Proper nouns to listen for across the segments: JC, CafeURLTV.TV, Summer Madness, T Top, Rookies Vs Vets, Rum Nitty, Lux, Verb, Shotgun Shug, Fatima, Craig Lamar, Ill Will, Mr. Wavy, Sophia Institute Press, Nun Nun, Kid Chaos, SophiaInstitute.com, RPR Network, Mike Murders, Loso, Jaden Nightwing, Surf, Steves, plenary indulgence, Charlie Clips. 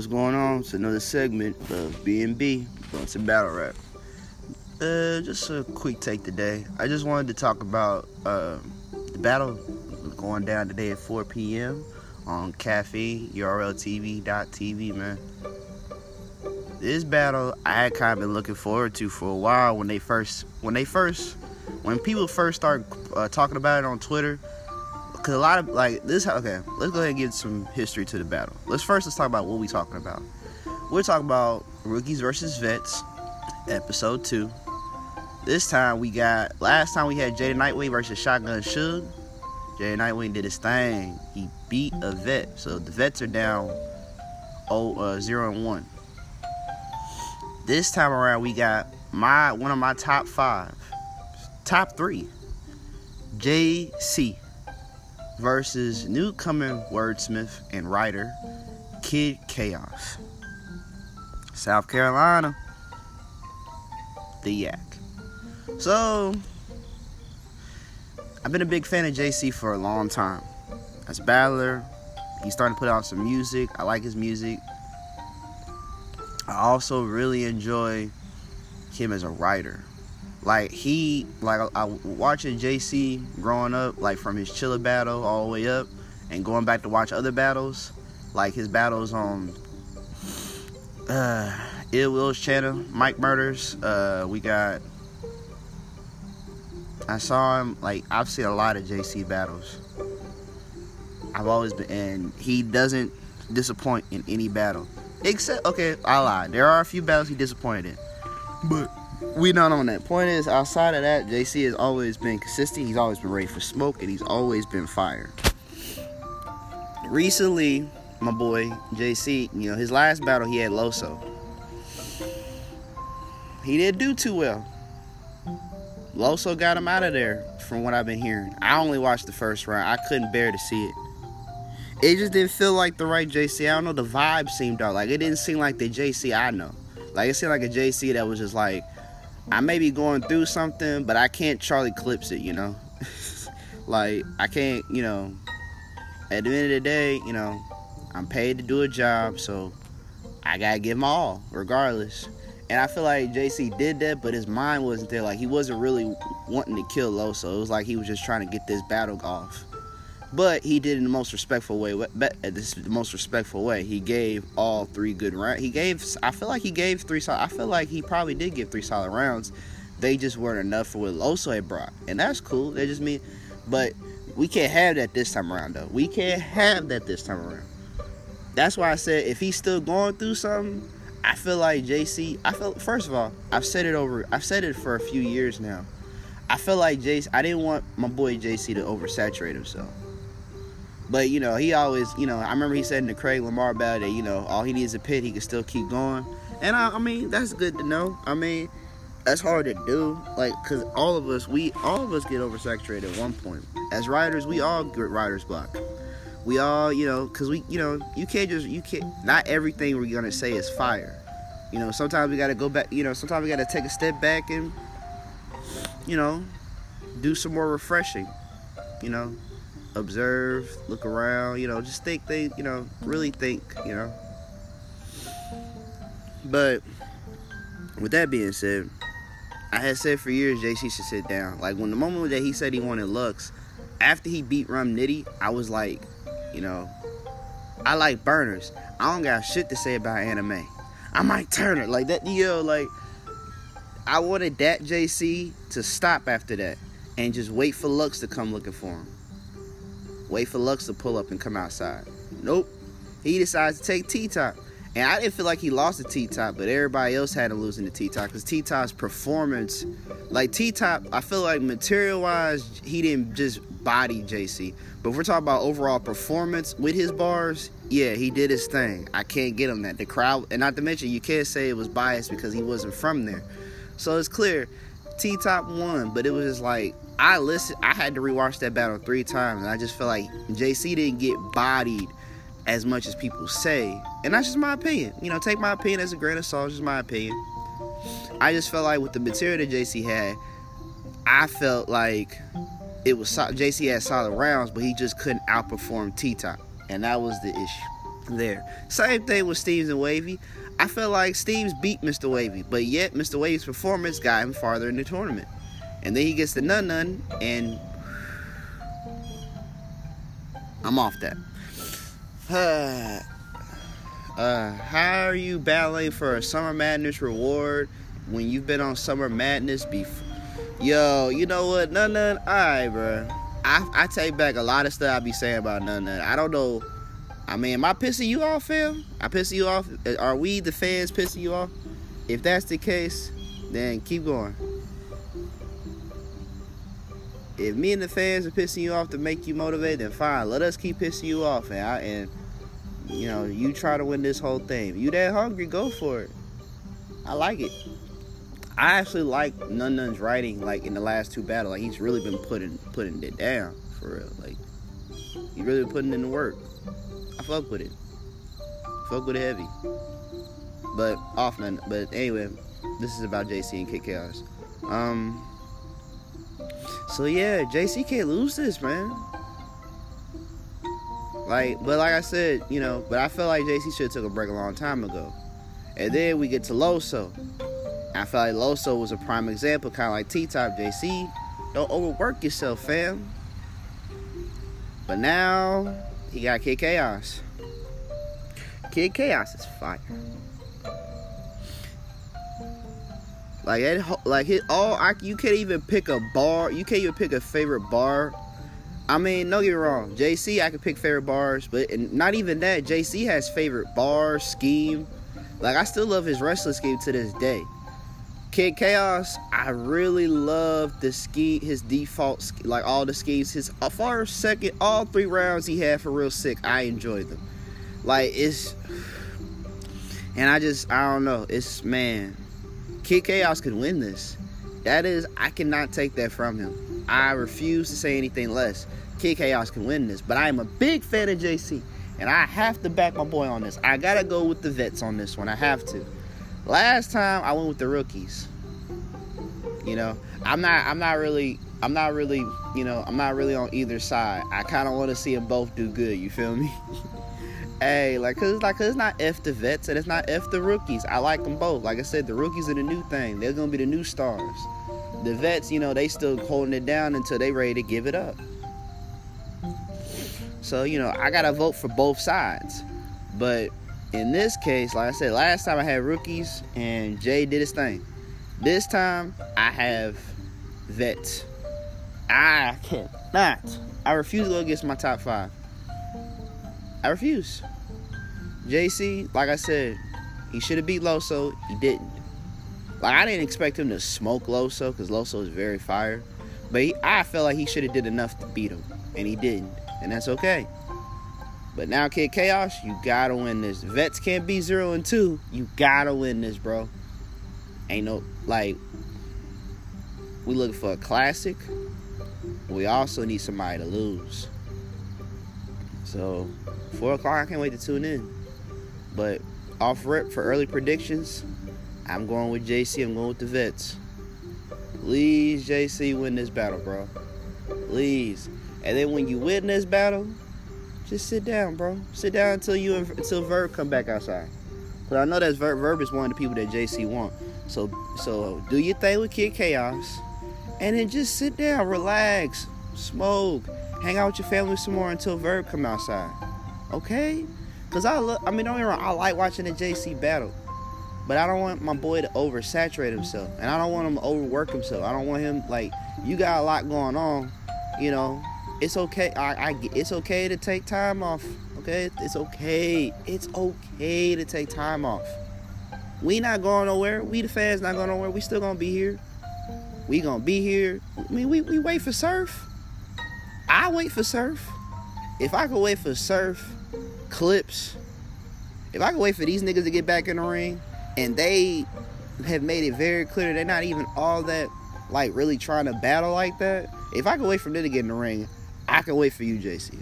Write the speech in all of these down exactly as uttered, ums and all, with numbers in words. what's going on? It's another segment of B and B, Bunch of Battle Rap. Uh, just a quick take today. I just wanted to talk about uh, the battle going down today at four p m on Cafe U R L T V dot T V, man. This battle I had kind of been looking forward to for a while. When they first, when they first, when people first start uh, talking about it on Twitter, because a lot of like this. Okay, let's go ahead and give some history to the battle. Let's first let's talk about what we're talking about. We're talking about Rookies versus Vets, episode two. This time we got last time we had Jaden Nightwing versus Shotgun Shug. Jaden Nightwing did his thing. He beat a vet, so the Vets are down oh uh, zero and one. This time around, we got my one of my top five, top three, J C versus newcomer wordsmith and writer Kid Chaos, South Carolina, the Yak. So, I've been a big fan of J C for a long time. As a battler, he's starting to put out some music. I like his music. I also really enjoy him as a writer. Like he, like I, I watching J C growing up, like from his Chiller battle all the way up, and going back to watch other battles, like his battles on uh, Ill Will's channel, Mike Murders. Uh, we got, I saw him like I've seen a lot of J C battles. I've always been, and he doesn't disappoint in any battle. Except, okay, I lied. There are a few battles he disappointed in, but we're not on that. Point is, outside of that, J C has always been consistent. He's always been ready for smoke, and he's always been fire. Recently, my boy, J C, you know, his last battle, he had Loso. He didn't do too well. Loso got him out of there, from what I've been hearing. I only watched the first round. I couldn't bear to see it. It just didn't feel like the right J C. I don't know. The vibe seemed off. Like, it didn't seem like the J C I know. Like, it seemed like a J C that was just like, I may be going through something, but I can't Charlie Clips it, you know? Like, I can't, you know, at the end of the day, you know, I'm paid to do a job, so I got to give my all, regardless. And I feel like J C did that, but his mind wasn't there. Like, he wasn't really wanting to kill Loso. It was like he was just trying to get this battle off. But he did it in the most respectful way. This the most respectful way. He gave all three good rounds. He gave. I feel like he gave three. Solid, I feel like he probably did give three solid rounds. They just weren't enough for what Loso had brought, and that's cool. That just mean. But we can't have that this time around, though. We can't have that this time around. That's why I said if he's still going through something, I feel like J C. I feel first of all, I've said it over. I've said it for a few years now. I feel like J C. I didn't want my boy J C to oversaturate himself. But, you know, he always, you know, I remember he said in the Craig Lamar battle that, you know, all he needs is a pit, he can still keep going. And, I, I mean, that's good to know. I mean, that's hard to do. Like, because all of us, we, all of us get oversaturated at one point. As writers, we all get writer's block. We all, you know, because we, you know, you can't just, you can't, not everything we're going to say is fire. You know, sometimes we got to go back, you know, sometimes we got to take a step back and, you know, do some more refreshing, you know. Observe, look around, you know, just think, think, you know, really think, you know. But with that being said, I had said for years J C should sit down. Like, when the moment that he said he wanted Lux, after he beat Rum Nitty, I was like, you know, I like burners. I don't got shit to say about anime. I might turn it like that, you know, like, I wanted that J C to stop after that and just wait for Lux to come looking for him. Wait for Lux to pull up and come outside. Nope. He decides to take T Top. And I didn't feel like he lost to T Top, but everybody else had him losing to T Top because T Top's performance, like T Top, I feel like material wise, he didn't just body J C. But if we're talking about overall performance with his bars, yeah, he did his thing. I can't get him that. The crowd, and not to mention, you can't say it was biased because he wasn't from there. So it's clear. T Top won, but it was just like I listened. I had to rewatch that battle three times, and I just felt like J C didn't get bodied as much as people say, and that's just my opinion. You know, take my opinion as a grain of salt. It's just my opinion. I just felt like with the material that J C had, I felt like it was J C had solid rounds, but he just couldn't outperform T Top, and that was the issue. there. Same thing with Steves and Wavy. I feel like Steves beat Mister Wavy, but yet Mister Wavy's performance got him farther in the tournament. And then he gets the Nun Nun, and I'm off that. Uh, uh, how are you battling for a Summer Madness reward when you've been on Summer Madness before? Yo, you know what, Nun Nun? Alright, bro. I, I take back a lot of stuff I be saying about Nun Nun. I don't know. I mean, am I pissing you off, fam? I pissing you off? Are we, the fans, pissing you off? If that's the case, then keep going. If me and the fans are pissing you off to make you motivated, then fine. Let us keep pissing you off, and, I, and you know, you try to win this whole thing. If you that hungry, go for it. I like it. I actually like Nun Nun's writing, like, in the last two battles. Like, he's really been putting putting it down, for real. Like, he's really been putting in the work. I fuck with it. Fuck with it heavy. But, off Nun Nun. But, anyway, this is about J C and Kid Chaos. Um... So yeah, J C can't lose this, man. Like, but like I said, you know, but I felt like J C should have took a break a long time ago. And then we get to Loso. I felt like Loso was a prime example, kind of like T Top. J C, don't overwork yourself, fam. But now he got Kid Chaos. Kid Chaos is fire. Like, it, like his, all I, you can't even pick a bar. You can't even pick a favorite bar. I mean, don't get me wrong. J C, I could pick favorite bars, but and not even that. J C has favorite bar scheme. Like, I still love his wrestling scheme to this day. Kid Chaos, I really love the ski, his default, ski, like all the schemes. His far second, all three rounds he had for real sick. I enjoyed them. Like, it's, and I just, I don't know. It's, man. Kid Chaos could win this. That is, I cannot take that from him. I refuse to say anything less. Kid Chaos can win this, but I am a big fan of J C, and I have to back my boy on this. I gotta go with the vets on this one. I have to. Last time I went with the rookies. You know, I'm not. I'm not really. I'm not really. You know, I'm not really on either side. I kind of want to see them both do good. You feel me? Hey, like, cause it's like, cause it's not F the vets and it's not F the rookies. I like them both. Like I said, the rookies are the new thing. They're gonna be the new stars. The vets, you know, they still holding it down until they ready to give it up. So, you know, I gotta vote for both sides. But in this case, like I said, last time I had rookies and Jay did his thing. This time I have vets. I cannot. I refuse to go against my top five. I refuse. J C, like I said, he should have beat Loso. He didn't. Like, I didn't expect him to smoke Loso because Loso is very fire. But he, I felt like he should have did enough to beat him. And he didn't. And that's okay. But now, Kid Chaos, you got to win this. Vets can't be zero and two. You got to win this, bro. Ain't no, like, we looking for a classic. We also need somebody to lose. So, four o'clock, I can't wait to tune in. But off rip for early predictions, I'm going with J C. I'm going with the vets. Please, J C, win this battle, bro. Please. And then when you win this battle, just sit down, bro. Sit down until you until Verb come back outside. But I know that Verb, Verb is one of the people that J C want. So, so do your thing with Kid Chaos. And then just sit down, relax, smoke, hang out with your family some more until Verb come outside. Okay? Because I look, I mean, don't get me wrong, I like watching the J C battle. But I don't want my boy to oversaturate himself. And I don't want him to overwork himself. I don't want him, like, you got a lot going on. You know, it's okay. I, I, it's okay to take time off. Okay? It's okay. It's okay to take time off. We not going nowhere. We the fans not going nowhere. We still going to be here. We going to be here. I mean, we, we wait for Surf. I wait for Surf. If I could wait for Surf, Clips, if I could wait for these niggas to get back in the ring, and they have made it very clear they're not even all that, like, really trying to battle like that. If I could wait for them to get in the ring, I could wait for you, J C.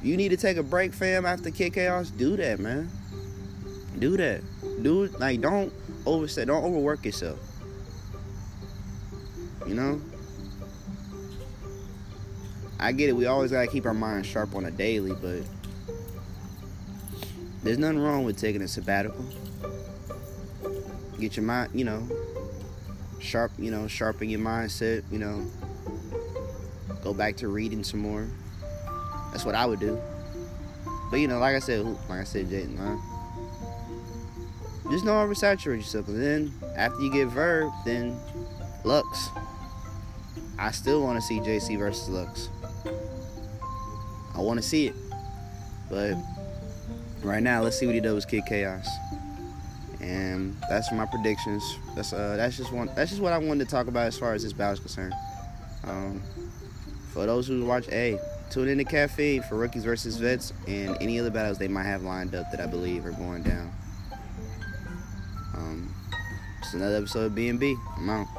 You need to take a break, fam, after Kid Chaos? Do that, man. Do that. Do, like, don't overset, don't overwork yourself. You know? I get it. We always got to keep our minds sharp on a daily, but There's nothing wrong with taking a sabbatical. Get your mind, you know, sharp, you know, sharpen your mindset, you know. Go back to reading some more. That's what I would do. But, you know, like I said, like I said, Jaden, huh? Just don't oversaturate yourself. And then, after you get Verb, then Lux. I still want to see J C versus Lux. I want to see it. But right now, let's see what he does with Kid Chaos. And that's my predictions. That's uh, that's just one. That's just what I wanted to talk about as far as this battle is concerned. Um, for those who watch, hey, tune in to Caffeine for Rookies versus Vets and any other battles they might have lined up that I believe are going down. Um, it's another episode of B and B. I'm out.